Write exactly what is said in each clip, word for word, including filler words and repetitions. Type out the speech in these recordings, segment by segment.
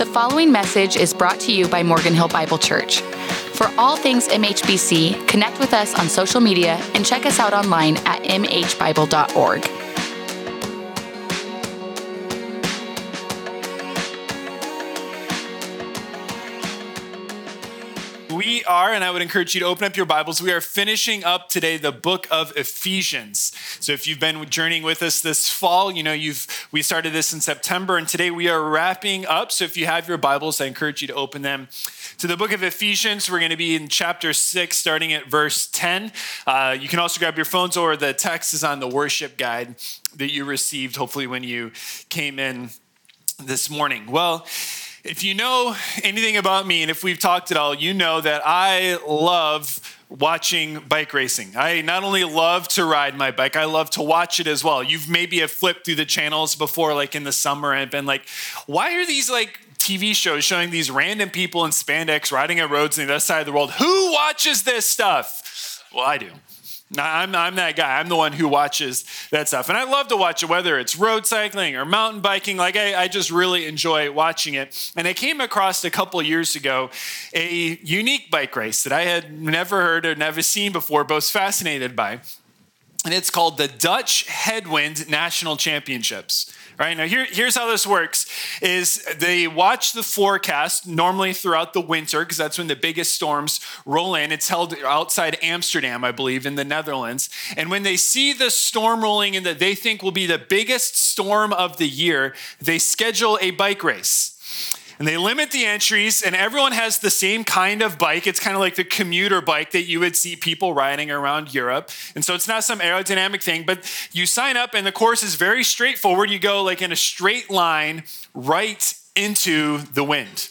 The following message is brought to you by Morgan Hill Bible Church. For all things M H B C, connect with us on social media and check us out online at m h bible dot org. We are, and I would encourage you to open up your Bibles, we are finishing up today the book of Ephesians. So if you've been journeying with us this fall, you know, you've we started this in September, and today we are wrapping up. So if you have your Bibles, I encourage you to open them to the book of Ephesians. We're going to be in chapter six, starting at verse ten. Uh, you can also grab your phones, or the text is on the worship guide that you received, hopefully, when you came in this morning. Well, if you know anything about me, and if we've talked at all, you know that I love watching bike racing. I not only love to ride my bike, I love to watch it as well. You've maybe have flipped through the channels before, like in the summer, and been like, why are these like T V shows showing these random people in spandex riding at roads on the other side of the world? Who watches this stuff? Well, I do. I'm, I'm that guy. I'm the one who watches that stuff. And I love to watch it, whether it's road cycling or mountain biking. Like I, I just really enjoy watching it. And I came across a couple years ago a unique bike race that I had never heard or never seen before, but was fascinated by. And it's called the Dutch Headwind National Championships. All right, now here, here's how this works, is they watch the forecast normally throughout the winter, because that's when the biggest storms roll in. It's held outside Amsterdam, I believe, in the Netherlands. And when they see the storm rolling in that they think will be the biggest storm of the year, they schedule a bike race. And they limit the entries, and everyone has the same kind of bike. It's kind of like the commuter bike that you would see people riding around Europe. And so it's not some aerodynamic thing, but you sign up, and the course is very straightforward. You go like in a straight line right into the wind.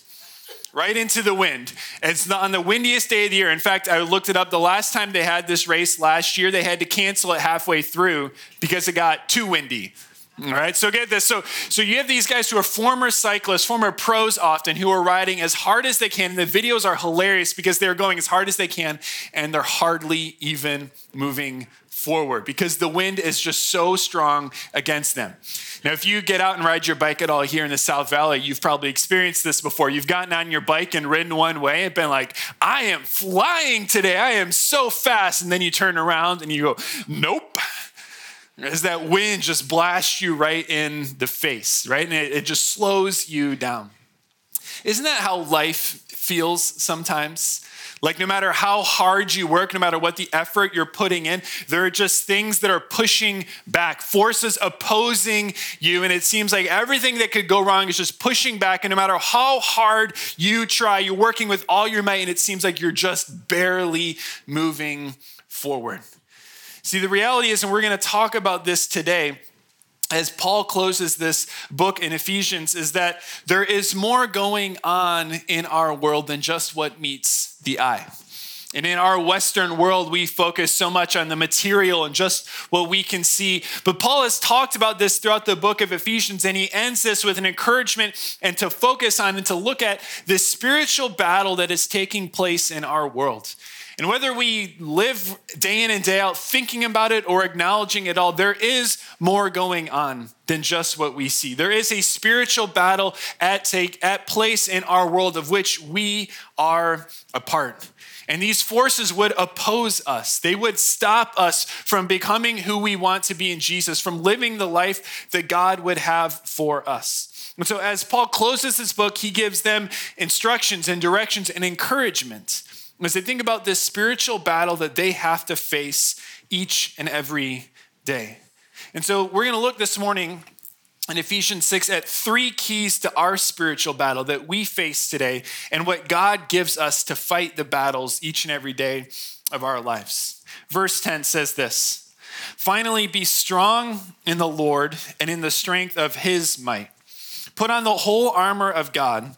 Right into the wind. It's on the windiest day of the year. In fact, I looked it up. The last time they had this race last year, they had to cancel it halfway through because it got too windy. All right, so get this. So so you have these guys who are former cyclists, former pros often, who are riding as hard as they can. And the videos are hilarious because they're going as hard as they can, and they're hardly even moving forward because the wind is just so strong against them. Now, if you get out and ride your bike at all here in the South Valley, you've probably experienced this before. You've gotten on your bike and ridden one way and been like, I am flying today. I am so fast. And then you turn around and you go, nope. As that wind just blasts you right in the face, right? And it, it just slows you down. Isn't that how life feels sometimes? Like no matter how hard you work, no matter what the effort you're putting in, there are just things that are pushing back, forces opposing you. And it seems like everything that could go wrong is just pushing back. And no matter how hard you try, you're working with all your might, and it seems like you're just barely moving forward. See, the reality is, and we're going to talk about this today as Paul closes this book in Ephesians, is that there is more going on in our world than just what meets the eye. And in our Western world, we focus so much on the material and just what we can see. But Paul has talked about this throughout the book of Ephesians, and he ends this with an encouragement and to focus on and to look at this spiritual battle that is taking place in our world. And whether we live day in and day out thinking about it or acknowledging it all, there is more going on than just what we see. There is a spiritual battle at take at place in our world of which we are a part. And these forces would oppose us. They would stop us from becoming who we want to be in Jesus, from living the life that God would have for us. And so as Paul closes this book, he gives them instructions and directions and encouragement as they think about this spiritual battle that they have to face each and every day. And so we're going to look this morning in Ephesians six at three keys to our spiritual battle that we face today and what God gives us to fight the battles each and every day of our lives. Verse ten says this, "Finally, be strong in the Lord and in the strength of his might. Put on the whole armor of God,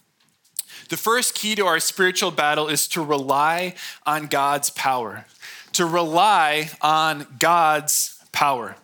The first key to our spiritual battle is to rely on God's power, to rely on God's power,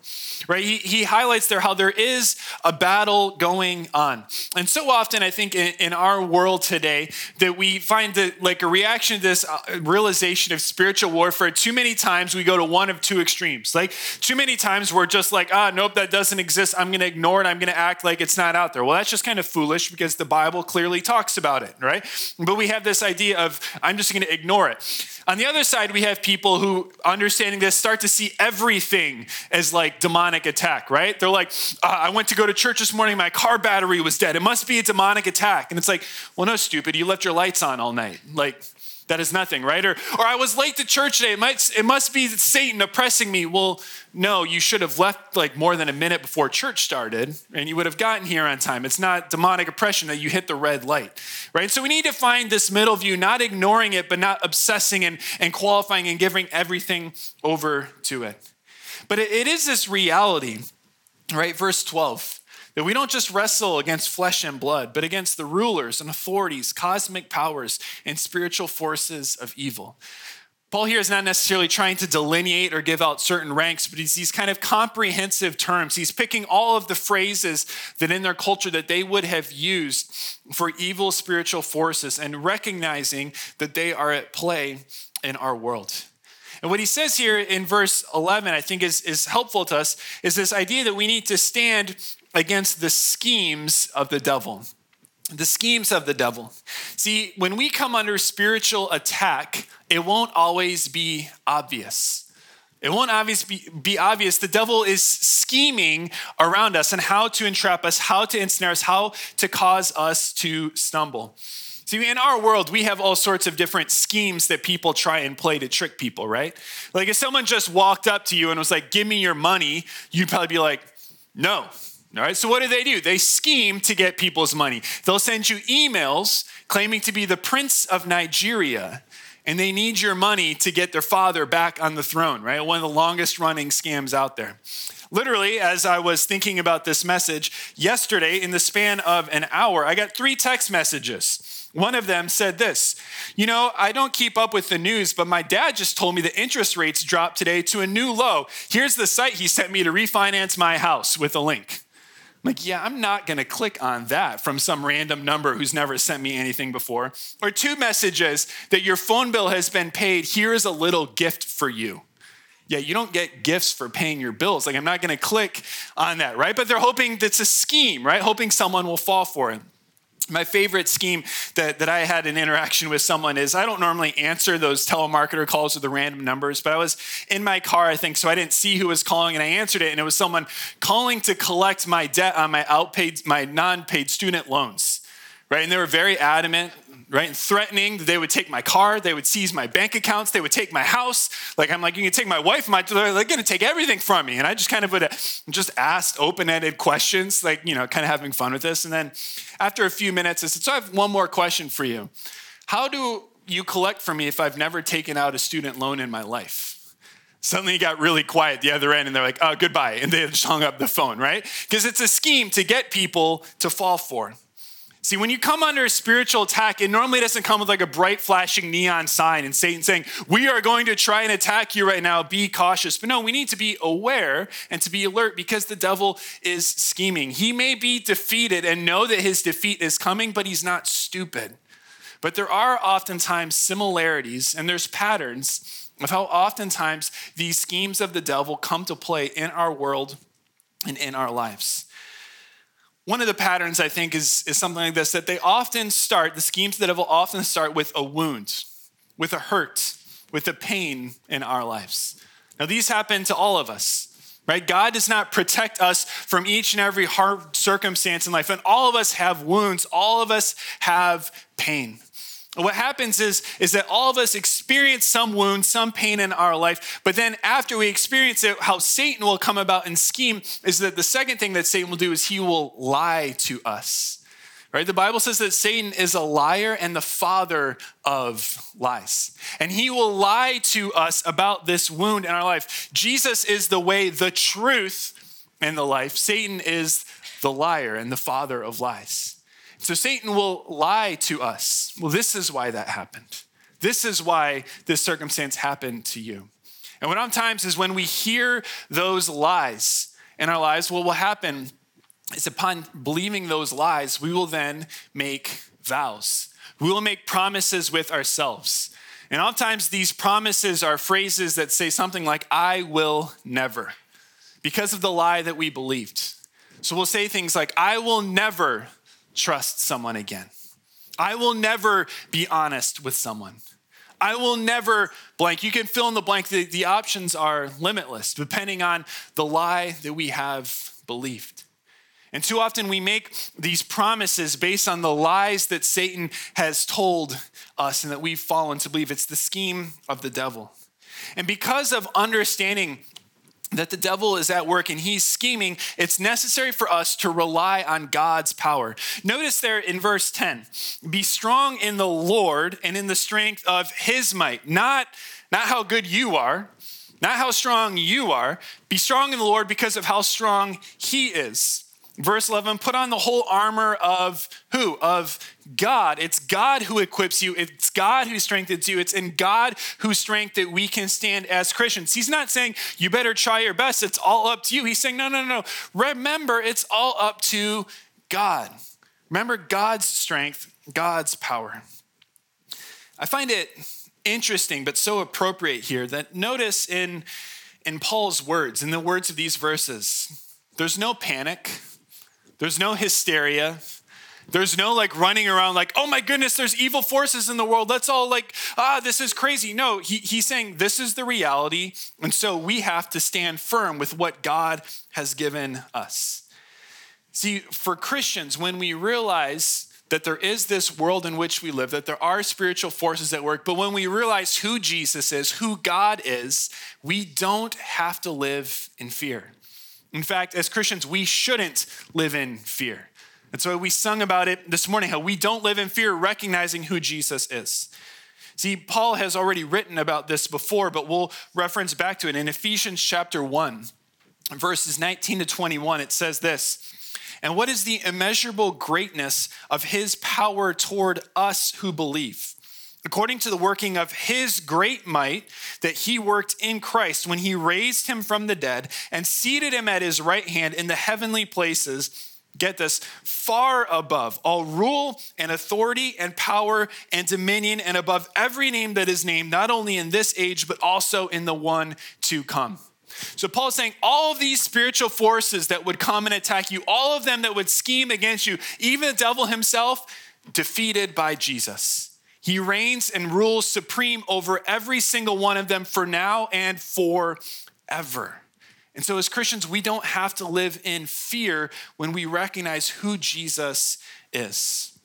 right? He, he highlights there how there is a battle going on. And so often, I think in, in our world today, that we find that like a reaction to this realization of spiritual warfare, too many times we go to one of two extremes. Like too many times we're just like, ah, nope, that doesn't exist. I'm going to ignore it. I'm going to act like it's not out there. Well, that's just kind of foolish because the Bible clearly talks about it, right? But we have this idea of, I'm just going to ignore it. On the other side, we have people who, understanding this, start to see everything as like demonic attack, right? They're like, uh, I went to go to church this morning, my car battery was dead. It must be a demonic attack. And it's like, well, no, stupid, you left your lights on all night. Like, that is nothing, right? Or, or I was late to church today. It might, it must be Satan oppressing me. Well, no, you should have left like more than a minute before church started, and you would have gotten here on time. It's not demonic oppression that you hit the red light, right? So we need to find this middle view, not ignoring it, but not obsessing and, and qualifying and giving everything over to it. But it, it is this reality, right? Verse twelve. That we don't just wrestle against flesh and blood, but against the rulers and authorities, cosmic powers, and spiritual forces of evil. Paul here is not necessarily trying to delineate or give out certain ranks, but it's these kind of comprehensive terms. He's picking all of the phrases that in their culture that they would have used for evil spiritual forces and recognizing that they are at play in our world. And what he says here in verse eleven, I think is, is helpful to us, is this idea that we need to stand against the schemes of the devil. The schemes of the devil. See, when we come under spiritual attack, it won't always be obvious. It won't obvious be, be obvious. The devil is scheming around us and how to entrap us, how to ensnare us, how to cause us to stumble. See, in our world, we have all sorts of different schemes that people try and play to trick people, right? Like if someone just walked up to you and was like, give me your money, you'd probably be like, no. All right, so what do they do? They scheme to get people's money. They'll send you emails claiming to be the prince of Nigeria, and they need your money to get their father back on the throne, right? One of the longest running scams out there. Literally, as I was thinking about this message yesterday, in the span of an hour, I got three text messages. One of them said this, you know, I don't keep up with the news, but my dad just told me the interest rates dropped today to a new low. Here's the site he sent me to refinance my house with a link. I'm like, yeah, I'm not going to click on that from some random number who's never sent me anything before. Or two messages that your phone bill has been paid. Here is a little gift for you. Yeah, you don't get gifts for paying your bills. Like, I'm not going to click on that, right? But they're hoping that's a scheme, right? Hoping someone will fall for it. My favorite scheme that, that I had an interaction with someone is, I don't normally answer those telemarketer calls with the random numbers, but I was in my car, I think, so I didn't see who was calling, and I answered it, and it was someone calling to collect my debt on my outpaid, my non-paid student loans, right? And they were very adamant, right, and threatening that they would take my car, they would seize my bank accounts, they would take my house. Like, I'm like, you can take my wife, my they're going to take everything from me. And I just kind of would just asked open-ended questions, like, you know, kind of having fun with this. And then after a few minutes, I said, so I have one more question for you. How do you collect from me if I've never taken out a student loan in my life? Suddenly it got really quiet the other end, and they're like, oh, goodbye. And they just hung up the phone, right? Because it's a scheme to get people to fall for. See, when you come under a spiritual attack, it normally doesn't come with like a bright flashing neon sign and Satan saying, we are going to try and attack you right now, be cautious. But no, we need to be aware and to be alert because the devil is scheming. He may be defeated and know that his defeat is coming, but he's not stupid. But there are oftentimes similarities and there's patterns of how oftentimes these schemes of the devil come to play in our world and in our lives. One of the patterns, I think, is, is something like this, that they often start, the schemes of the devil often start with a wound, with a hurt, with a pain in our lives. Now, these happen to all of us, right? God does not protect us from each and every hard circumstance in life. And all of us have wounds. All of us have pain. And what happens is, is that all of us experience some wound, some pain in our life, but then after we experience it, how Satan will come about and scheme is that the second thing that Satan will do is he will lie to us, right? The Bible says that Satan is a liar and the father of lies, and he will lie to us about this wound in our life. Jesus is the way, the truth, and the life. Satan is the liar and the father of lies. So Satan will lie to us. Well, this is why that happened. This is why this circumstance happened to you. And what oftentimes is when we hear those lies in our lives, what will happen is upon believing those lies, we will then make vows. We will make promises with ourselves. And oftentimes these promises are phrases that say something like, I will never, because of the lie that we believed. So we'll say things like, I will never trust someone again. I will never be honest with someone. I will never blank. You can fill in the blank. The, the options are limitless, depending on the lie that we have believed. And too often we make these promises based on the lies that Satan has told us and that we've fallen to believe. It's the scheme of the devil. And because of understanding that the devil is at work and he's scheming, it's necessary for us to rely on God's power. Notice there in verse ten, be strong in the Lord and in the strength of his might. Not, not how good you are, not how strong you are. Be strong in the Lord because of how strong he is. Verse eleven, put on the whole armor of who? Of God. It's God who equips you. It's God who strengthens you. It's in God whose strength that we can stand as Christians. He's not saying, you better try your best. It's all up to you. He's saying, no, no, no. Remember, it's all up to God. Remember God's strength, God's power. I find it interesting, but so appropriate here that notice in, in Paul's words, in the words of these verses, there's no panic. There's no hysteria. There's no like running around like, oh my goodness, there's evil forces in the world. Let's all like, ah, this is crazy. No, he, he's saying this is the reality. And so we have to stand firm with what God has given us. See, for Christians, when we realize that there is this world in which we live, that there are spiritual forces at work, but when we realize who Jesus is, who God is, we don't have to live in fear. In fact, as Christians, we shouldn't live in fear. That's why we sung about it this morning, how we don't live in fear, recognizing who Jesus is. See, Paul has already written about this before, but we'll reference back to it. In Ephesians chapter one, verses nineteen to twenty-one, it says this, and what is the immeasurable greatness of his power toward us who believe? According to the working of his great might that he worked in Christ when he raised him from the dead and seated him at his right hand in the heavenly places, get this, far above all rule and authority and power and dominion and above every name that is named, not only in this age, but also in the one to come. So Paul's saying all of these spiritual forces that would come and attack you, all of them that would scheme against you, even the devil himself, defeated by Jesus. He reigns and rules supreme over every single one of them for now and forever. And so as Christians, we don't have to live in fear when we recognize who Jesus is.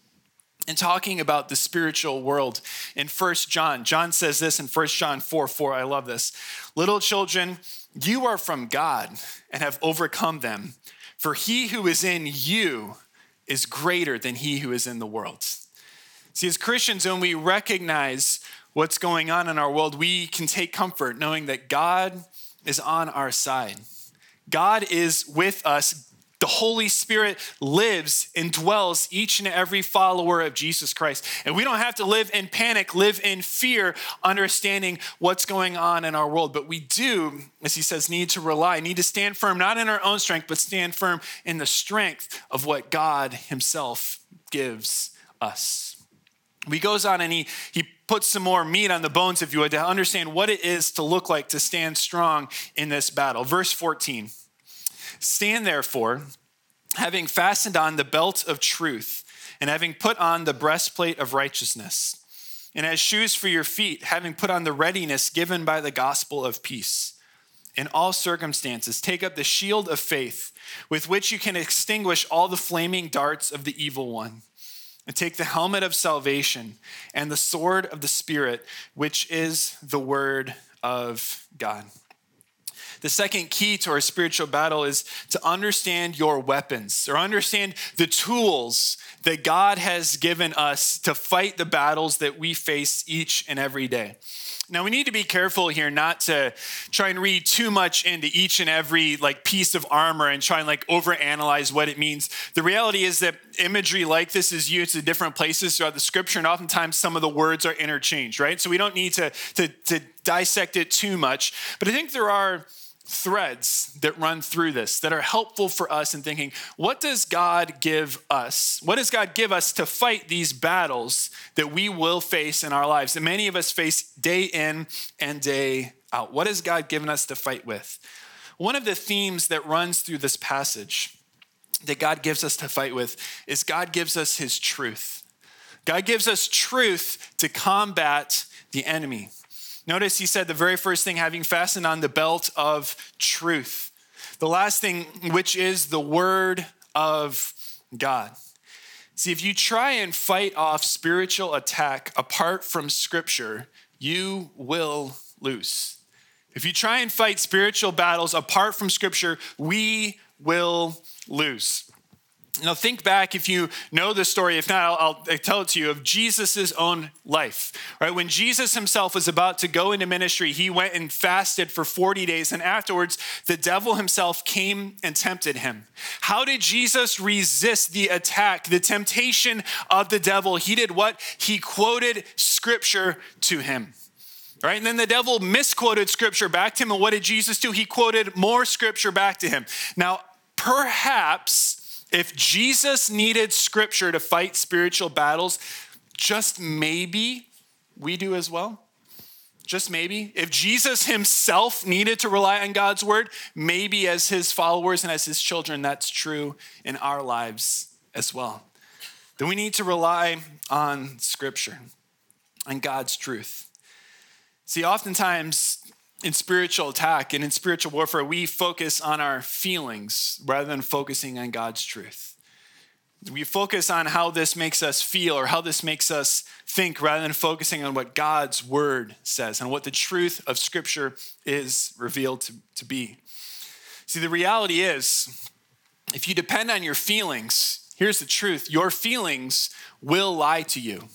And talking about the spiritual world in First John, John says this in First John four four, I love this. Little children, you are from God and have overcome them. For he who is in you is greater than he who is in the world. See, as Christians, when we recognize what's going on in our world, we can take comfort knowing that God is on our side. God is with us. The Holy Spirit lives and dwells each and every follower of Jesus Christ. And we don't have to live in panic, live in fear, understanding what's going on in our world. But we do, as he says, need to rely, need to stand firm, not in our own strength, but stand firm in the strength of what God himself gives us. He goes on and he, he puts some more meat on the bones, if you would, to understand what it is to look like to stand strong in this battle. Verse fourteen, stand therefore, having fastened on the belt of truth and having put on the breastplate of righteousness, and as shoes for your feet, having put on the readiness given by the gospel of peace. In all circumstances, take up the shield of faith with which you can extinguish all the flaming darts of the evil one. And take the helmet of salvation and the sword of the Spirit, which is the word of God. The second key to our spiritual battle is to understand your weapons or understand the tools that God has given us to fight the battles that we face each and every day. Now, we need to be careful here not to try and read too much into each and every like piece of armor and try and like overanalyze what it means. The reality is that imagery like this is used in different places throughout the scripture, and oftentimes some of the words are interchanged, right? So we don't need to, to, to dissect it too much, but I think there are threads that run through this that are helpful for us in thinking, what does God give us? What does God give us to fight these battles that we will face in our lives, that many of us face day in and day out? What has God given us to fight with? One of the themes that runs through this passage that God gives us to fight with is God gives us his truth. God gives us truth to combat the enemy. Notice he said the very first thing, having fastened on the belt of truth. The last thing, which is the word of God. See, if you try and fight off spiritual attack apart from scripture, you will lose. If you try and fight spiritual battles apart from scripture, we will lose. Now think back, if you know the story, if not, I'll, I'll tell it to you, of Jesus' own life, right? When Jesus himself was about to go into ministry, he went and fasted for forty days. And afterwards, the devil himself came and tempted him. How did Jesus resist the attack, the temptation of the devil? He did what? He quoted scripture to him. Right? And then the devil misquoted scripture back to him. And what did Jesus do? He quoted more scripture back to him. Now, perhaps if Jesus needed scripture to fight spiritual battles, just maybe we do as well. Just maybe. If Jesus himself needed to rely on God's word, maybe as his followers and as his children, that's true in our lives as well. Then we need to rely on scripture, on God's truth. See, oftentimes in spiritual attack and in spiritual warfare, we focus on our feelings rather than focusing on God's truth. We focus on how this makes us feel or how this makes us think rather than focusing on what God's word says and what the truth of scripture is revealed to, to be. See, the reality is, if you depend on your feelings, here's the truth, your feelings will lie to you.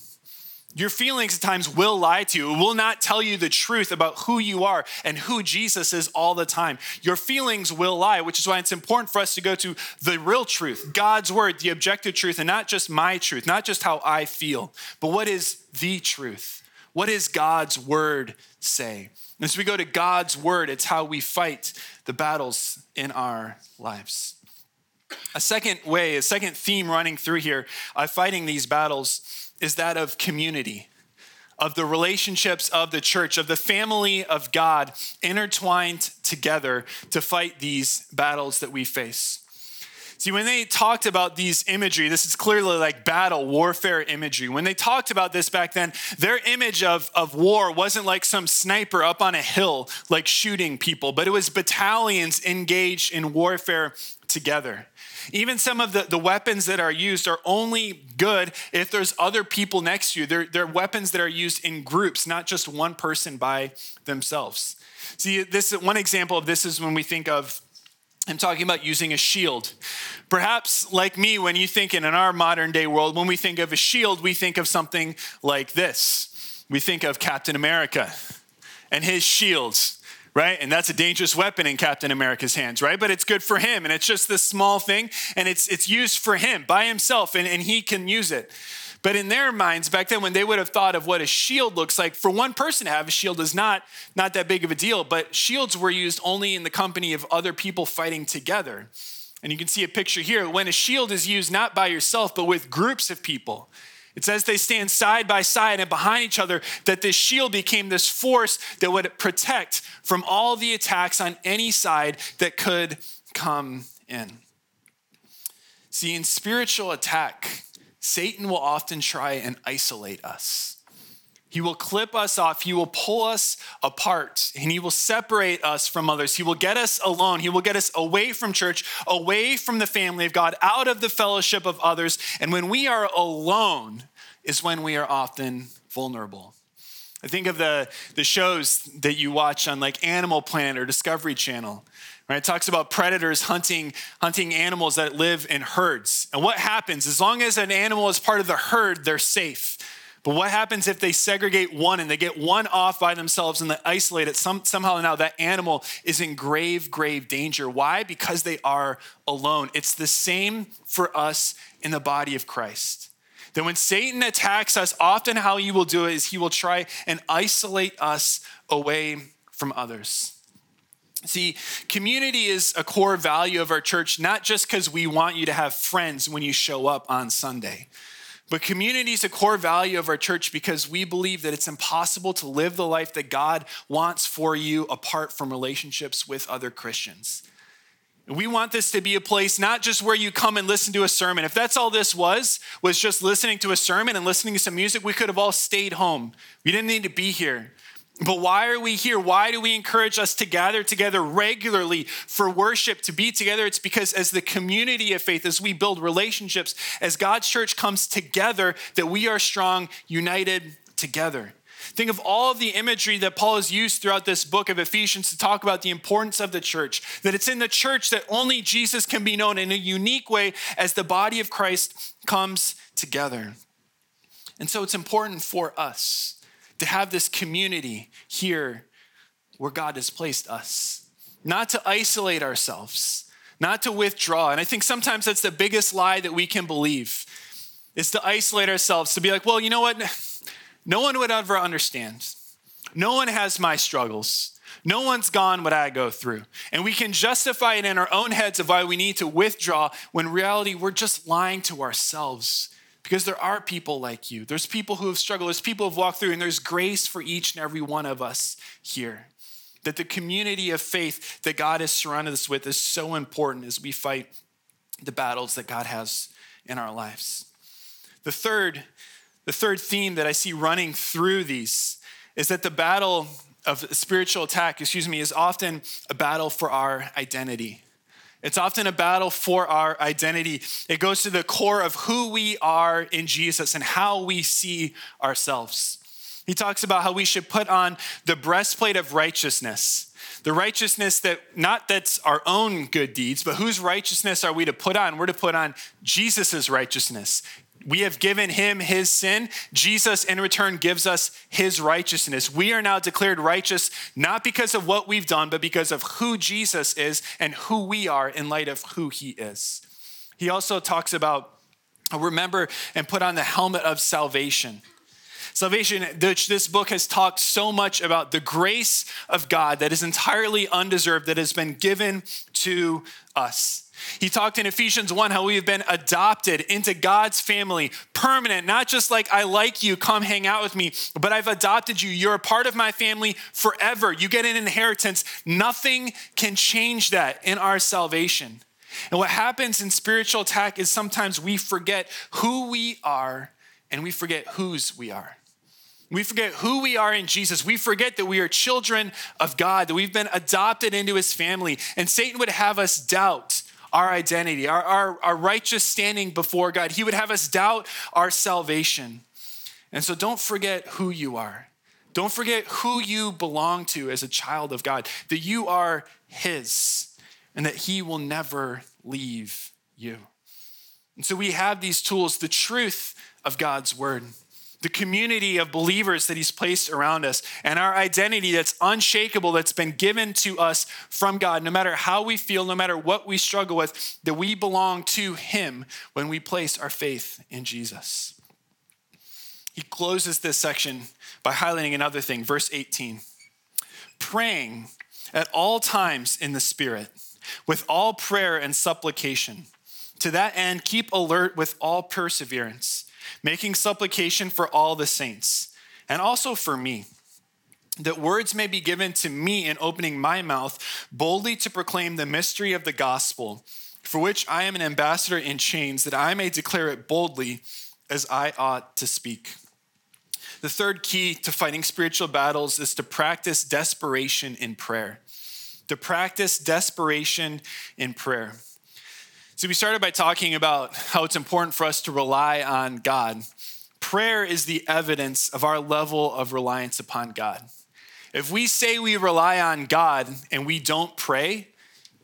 Your feelings at times will lie to you. It will not tell you the truth about who you are and who Jesus is all the time. Your feelings will lie, which is why it's important for us to go to the real truth, God's word, the objective truth, and not just my truth, not just how I feel, but what is the truth? What does God's word say? And as we go to God's word, it's how we fight the battles in our lives. A second way, a second theme running through here of fighting these battles is that of community, of the relationships of the church, of the family of God intertwined together to fight these battles that we face. See, when they talked about these imagery, this is clearly like battle warfare imagery. When they talked about this back then, their image of, of war wasn't like some sniper up on a hill, like shooting people, but it was battalions engaged in warfare together. Even some of the, the weapons that are used are only good if there's other people next to you. They're, they're weapons that are used in groups, not just one person by themselves. See, this one example of this is when we think of, I'm talking about using a shield. Perhaps like me, when you think in, in our modern day world, when we think of a shield, we think of something like this. We think of Captain America and his shields. Right? And that's a dangerous weapon in Captain America's hands, right? But it's good for him. And it's just this small thing. And it's it's used for him by himself and, and he can use it. But in their minds back then, when they would have thought of what a shield looks like, for one person to have a shield is not, not that big of a deal, but shields were used only in the company of other people fighting together. And you can see a picture here when a shield is used not by yourself, but with groups of people. It's as they stand side by side and behind each other that this shield became this force that would protect from all the attacks on any side that could come in. See, in spiritual attack, Satan will often try and isolate us. He will clip us off. He will pull us apart, and he will separate us from others. He will get us alone. He will get us away from church, away from the family of God, out of the fellowship of others. And when we are alone is when we are often vulnerable. I think of the, the shows that you watch on like Animal Planet or Discovery Channel. Right? It talks about predators hunting, hunting animals that live in herds. And what happens? As long as an animal is part of the herd, they're safe. But what happens if they segregate one and they get one off by themselves and they isolate it? Some, somehow now that animal is in grave, grave danger. Why? Because they are alone. It's the same for us in the body of Christ. That when Satan attacks us, often how he will do it is he will try and isolate us away from others. See, community is a core value of our church, not just because we want you to have friends when you show up on Sunday, but community is a core value of our church because we believe that it's impossible to live the life that God wants for you apart from relationships with other Christians. We want this to be a place not just where you come and listen to a sermon. If that's all this was, was just listening to a sermon and listening to some music, we could have all stayed home. We didn't need to be here. But why are we here? Why do we encourage us to gather together regularly for worship, to be together? It's because as the community of faith, as we build relationships, as God's church comes together, that we are strong, united together. Think of all of the imagery that Paul has used throughout this book of Ephesians to talk about the importance of the church, that it's in the church that only Jesus can be known in a unique way as the body of Christ comes together. And so it's important for us to have this community here where God has placed us, not to isolate ourselves, not to withdraw. And I think sometimes that's the biggest lie that we can believe, is to isolate ourselves, to be like, well, you know what? No one would ever understand. No one has my struggles. No one's gone what I go through. And we can justify it in our own heads of why we need to withdraw, when in reality, we're just lying to ourselves, because there are people like you. There's people who have struggled. There's people who have walked through, and there's grace for each and every one of us here. That the community of faith that God has surrounded us with is so important as we fight the battles that God has in our lives. The third The third theme that I see running through these is that the battle of spiritual attack, excuse me, is often a battle for our identity. It's often a battle for our identity. It goes to the core of who we are in Jesus and how we see ourselves. He talks about how we should put on the breastplate of righteousness. The righteousness that, not that's our own good deeds, but whose righteousness are we to put on? We're to put on Jesus's righteousness. We have given him his sin. Jesus, in return, gives us his righteousness. We are now declared righteous, not because of what we've done, but because of who Jesus is and who we are in light of who he is. He also talks about, remember and put on the helmet of salvation. Salvation, this book has talked so much about the grace of God that is entirely undeserved, that has been given to us. He talked in Ephesians one how we have been adopted into God's family, permanent, not just like I like you, come hang out with me, but I've adopted you. You're a part of my family forever. You get an inheritance. Nothing can change that in our salvation. And what happens in spiritual attack is sometimes we forget who we are and we forget whose we are. We forget who we are in Jesus. We forget that we are children of God, that we've been adopted into his family. And Satan would have us doubt our identity, our, our, our righteous standing before God. He would have us doubt our salvation. And so don't forget who you are. Don't forget who you belong to as a child of God, that you are his and that he will never leave you. And so we have these tools, the truth of God's word, the community of believers that he's placed around us, and our identity that's unshakable, that's been given to us from God, no matter how we feel, no matter what we struggle with, that we belong to him when we place our faith in Jesus. He closes this section by highlighting another thing, verse eighteen. Praying at all times in the Spirit, with all prayer and supplication. To that end, keep alert with all perseverance, making supplication for all the saints, and also for me, that words may be given to me in opening my mouth boldly to proclaim the mystery of the gospel, for which I am an ambassador in chains, that I may declare it boldly as I ought to speak. The third key to fighting spiritual battles is to practice desperation in prayer. To practice desperation in prayer. So we started by talking about how it's important for us to rely on God. Prayer is the evidence of our level of reliance upon God. If we say we rely on God and we don't pray,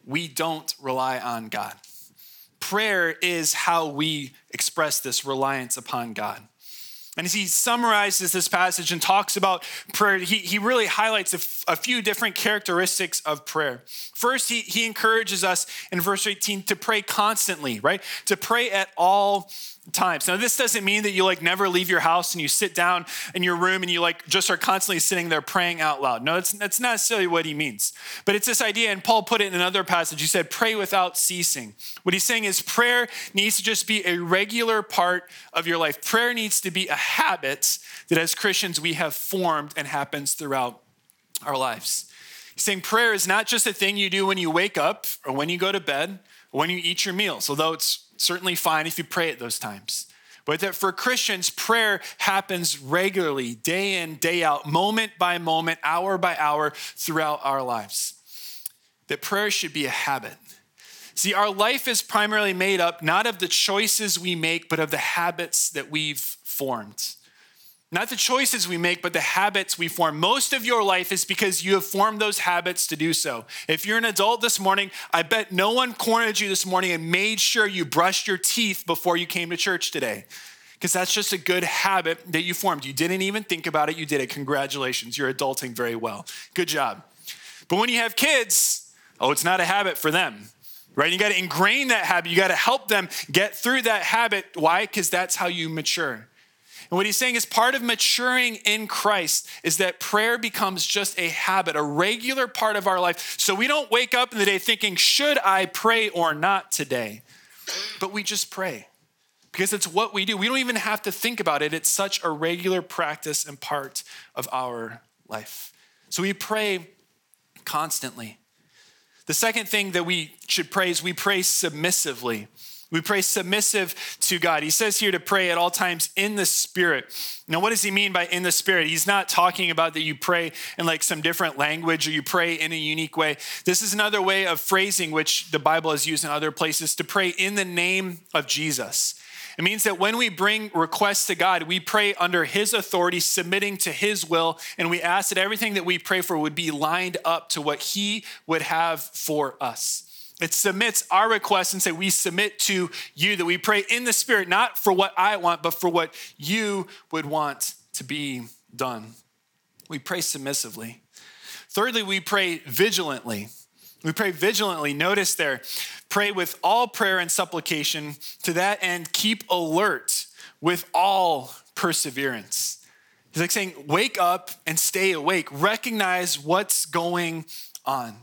we don't rely on God. Prayer is how we express this reliance upon God. And as he summarizes this passage and talks about prayer, he, he really highlights a, f- a few different characteristics of prayer. First, he, he encourages us in verse eighteen to pray constantly, right? To pray at all times. Now, this doesn't mean that you like never leave your house and you sit down in your room and you like just are constantly sitting there praying out loud. No, that's, that's not necessarily what he means. But it's this idea, and Paul put it in another passage. He said, pray without ceasing. What he's saying is prayer needs to just be a regular part of your life. Prayer needs to be a habit that as Christians we have formed and happens throughout our lives. He's saying prayer is not just a thing you do when you wake up or when you go to bed or when you eat your meals, although it's certainly fine if you pray at those times. But that for Christians, prayer happens regularly, day in, day out, moment by moment, hour by hour throughout our lives. That prayer should be a habit. See, our life is primarily made up not of the choices we make, but of the habits that we've formed. Not the choices we make, but the habits we form. Most of your life is because you have formed those habits to do so. If you're an adult this morning, I bet no one cornered you this morning and made sure you brushed your teeth before you came to church today, because that's just a good habit that you formed. You didn't even think about it. You did it. Congratulations. You're adulting very well. Good job. But when you have kids, oh, it's not a habit for them. Right? You got to ingrain that habit. You got to help them get through that habit. Why? Because that's how you mature. And what he's saying is part of maturing in Christ is that prayer becomes just a habit, a regular part of our life. So we don't wake up in the day thinking, should I pray or not today? But we just pray because it's what we do. We don't even have to think about it. It's such a regular practice and part of our life. So we pray constantly. The second thing that we should pray is we pray submissively. We pray submissive to God. He says here to pray at all times in the Spirit. Now, what does he mean by in the Spirit? He's not talking about that you pray in like some different language or you pray in a unique way. This is another way of phrasing which the Bible has used in other places to pray in the name of Jesus. It means that when we bring requests to God, we pray under his authority, submitting to his will, and we ask that everything that we pray for would be lined up to what he would have for us. It submits our requests and say, we submit to you, that we pray in the Spirit, not for what I want, but for what you would want to be done. We pray submissively. Thirdly, we pray vigilantly. We pray vigilantly. Notice there, pray with all prayer and supplication. To that end, keep alert with all perseverance. He's like saying, wake up and stay awake. Recognize what's going on.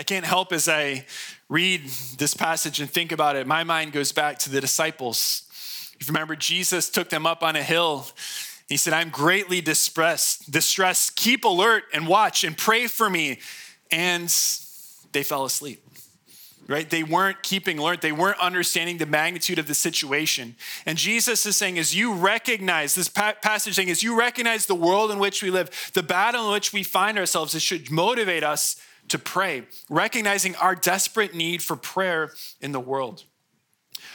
I can't help as I read this passage and think about it. My mind goes back to the disciples. If you remember, Jesus took them up on a hill. He said, I'm greatly distressed. distressed. Keep alert and watch and pray for me. And they fell asleep, right? They weren't keeping alert. They weren't understanding the magnitude of the situation. And Jesus is saying, as you recognize, this passage saying, as you recognize the world in which we live, the battle in which we find ourselves, it should motivate us to pray, recognizing our desperate need for prayer in the world.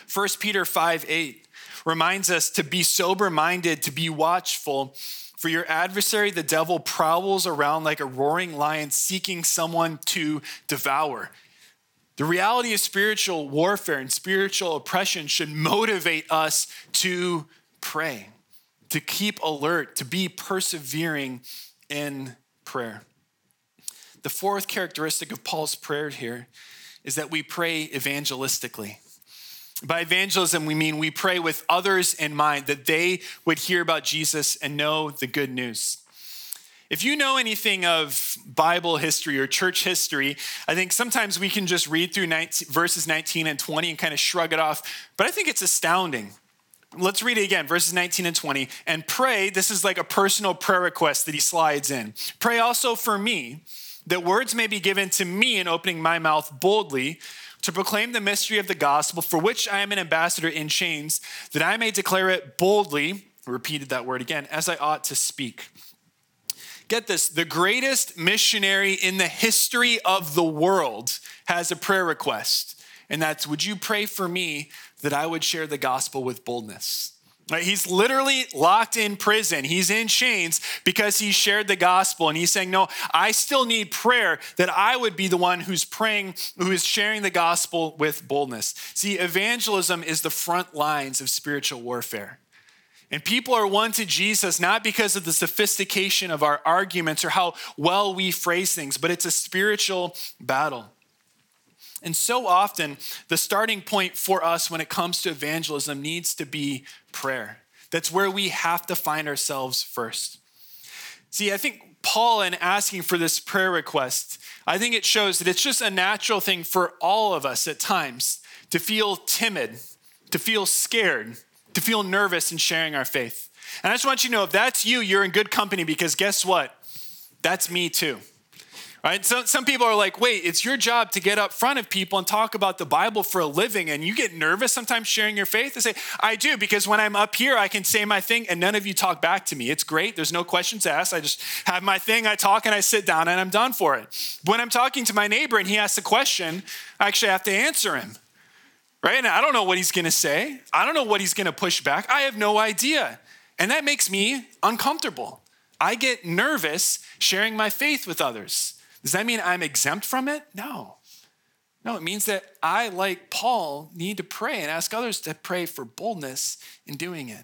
First Peter five eight reminds us to be sober-minded, to be watchful, for your adversary, the devil, prowls around like a roaring lion seeking someone to devour. The reality of spiritual warfare and spiritual oppression should motivate us to pray, to keep alert, to be persevering in prayer. The fourth characteristic of Paul's prayer here is that we pray evangelistically. By evangelism, we mean we pray with others in mind, that they would hear about Jesus and know the good news. If you know anything of Bible history or church history, I think sometimes we can just read through verses nineteen and twenty and kind of shrug it off, but I think it's astounding. Let's read it again, verses nineteen and twenty. And pray, this is like a personal prayer request that he slides in. Pray also for me, that words may be given to me in opening my mouth boldly to proclaim the mystery of the gospel, for which I am an ambassador in chains, that I may declare it boldly, repeated that word again, as I ought to speak. Get this, the greatest missionary in the history of the world has a prayer request, and that's, would you pray for me that I would share the gospel with boldness? He's literally locked in prison. He's in chains because he shared the gospel. And he's saying, no, I still need prayer that I would be the one who's praying, who is sharing the gospel with boldness. See, evangelism is the front lines of spiritual warfare. And people are won to Jesus, not because of the sophistication of our arguments or how well we phrase things, but it's a spiritual battle. And so often, the starting point for us when it comes to evangelism needs to be prayer. That's where we have to find ourselves first. See, I think Paul, in asking for this prayer request, I think it shows that it's just a natural thing for all of us at times to feel timid, to feel scared, to feel nervous in sharing our faith. And I just want you to know, if that's you, you're in good company, because guess what? That's me too, right? So some people are like, wait, it's your job to get up front of people and talk about the Bible for a living, and you get nervous sometimes sharing your faith? They say, I do, because when I'm up here, I can say my thing and none of you talk back to me. It's great. There's no questions asked. I just have my thing, I talk, and I sit down, and I'm done for it. When I'm talking to my neighbor and he asks a question, I actually have to answer him. Right? And I don't know what he's going to say. I don't know what he's going to push back. I have no idea. And that makes me uncomfortable. I get nervous sharing my faith with others. Does that mean I'm exempt from it? No. No, it means that I, like Paul, need to pray and ask others to pray for boldness in doing it.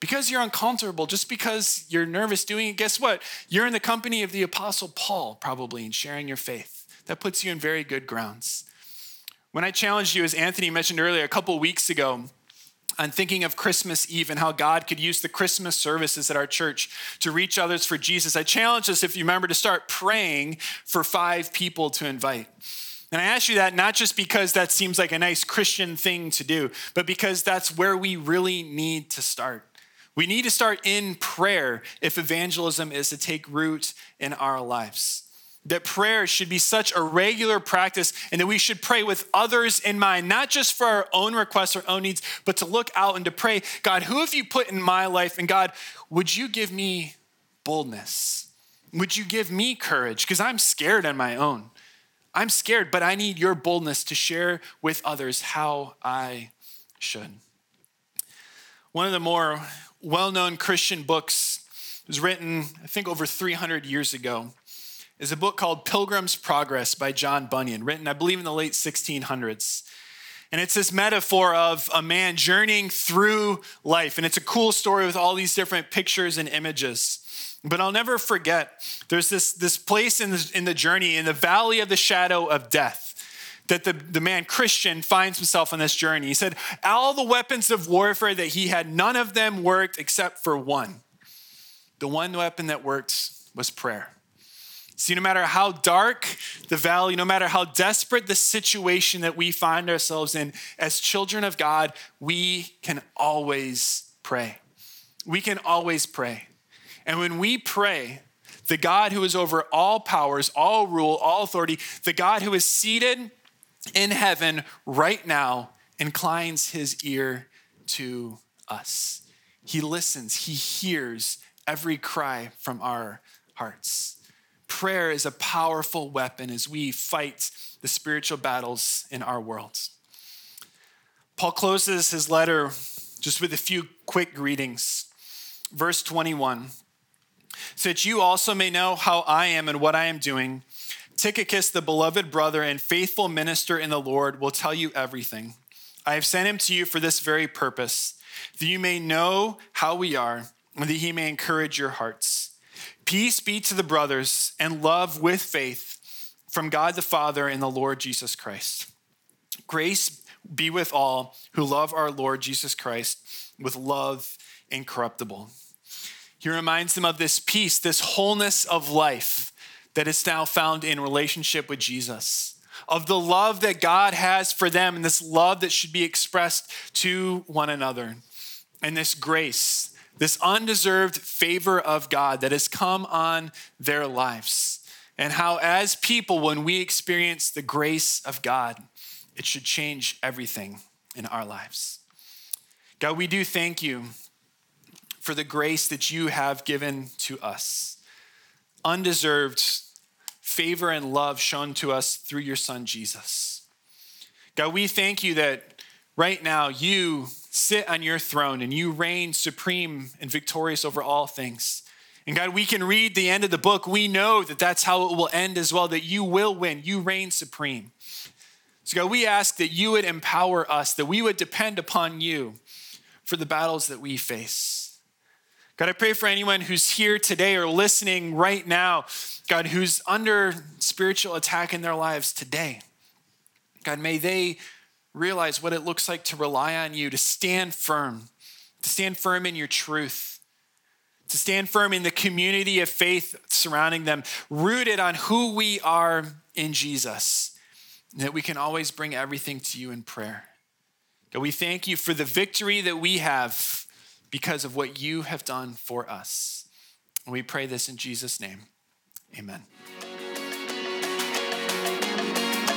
Because you're uncomfortable, just because you're nervous doing it, guess what? You're in the company of the Apostle Paul, probably, in sharing your faith. That puts you in very good grounds. When I challenged you, as Anthony mentioned earlier, a couple weeks ago, on thinking of Christmas Eve and how God could use the Christmas services at our church to reach others for Jesus, I challenged us, if you remember, to start praying for five people to invite. And I asked you that not just because that seems like a nice Christian thing to do, but because that's where we really need to start. We need to start in prayer if evangelism is to take root in our lives. That prayer should be such a regular practice, and that we should pray with others in mind, not just for our own requests or own needs, but to look out and to pray, God, who have you put in my life? And God, would you give me boldness? Would you give me courage? Because I'm scared on my own. I'm scared, but I need your boldness to share with others how I should. One of the more well-known Christian books was written, I think, over three hundred years ago. Is a book called Pilgrim's Progress by John Bunyan, written, I believe, in the late sixteen hundreds. And it's this metaphor of a man journeying through life. And it's a cool story with all these different pictures and images. But I'll never forget, there's this, this place in the, in the journey, in the valley of the shadow of death, that the, the man Christian finds himself on this journey. He said, all the weapons of warfare that he had, none of them worked except for one. The one weapon that worked was prayer. See, no matter how dark the valley, no matter how desperate the situation that we find ourselves in, as children of God, we can always pray. We can always pray. And when we pray, the God who is over all powers, all rule, all authority, the God who is seated in heaven right now, inclines his ear to us. He listens. He hears every cry from our hearts. Prayer is a powerful weapon as we fight the spiritual battles in our world. Paul closes his letter just with a few quick greetings. Verse twenty-one, so that you also may know how I am and what I am doing, Tychicus, the beloved brother and faithful minister in the Lord, will tell you everything. I have sent him to you for this very purpose, that you may know how we are, and that he may encourage your hearts. Peace be to the brothers, and love with faith from God the Father and the Lord Jesus Christ. Grace be with all who love our Lord Jesus Christ with love incorruptible. He reminds them of this peace, this wholeness of life that is now found in relationship with Jesus, of the love that God has for them, and this love that should be expressed to one another, and this grace, this undeserved favor of God that has come on their lives, and how as people, when we experience the grace of God, it should change everything in our lives. God, we do thank you for the grace that you have given to us, undeserved favor and love shown to us through your son, Jesus. God, we thank you that right now you sit on your throne and you reign supreme and victorious over all things. And God, we can read the end of the book. We know that that's how it will end as well, that you will win. You reign supreme. So God, we ask that you would empower us, that we would depend upon you for the battles that we face. God, I pray for anyone who's here today or listening right now, God, who's under spiritual attack in their lives today. God, may they realize what it looks like to rely on you, to stand firm, to stand firm in your truth, to stand firm in the community of faith surrounding them, rooted on who we are in Jesus, and that we can always bring everything to you in prayer. God, we thank you for the victory that we have because of what you have done for us. And we pray this in Jesus' name. Amen.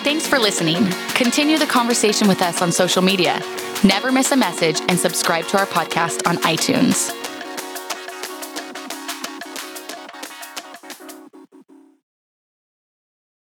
Thanks for listening. Continue the conversation with us on social media. Never miss a message and subscribe to our podcast on iTunes.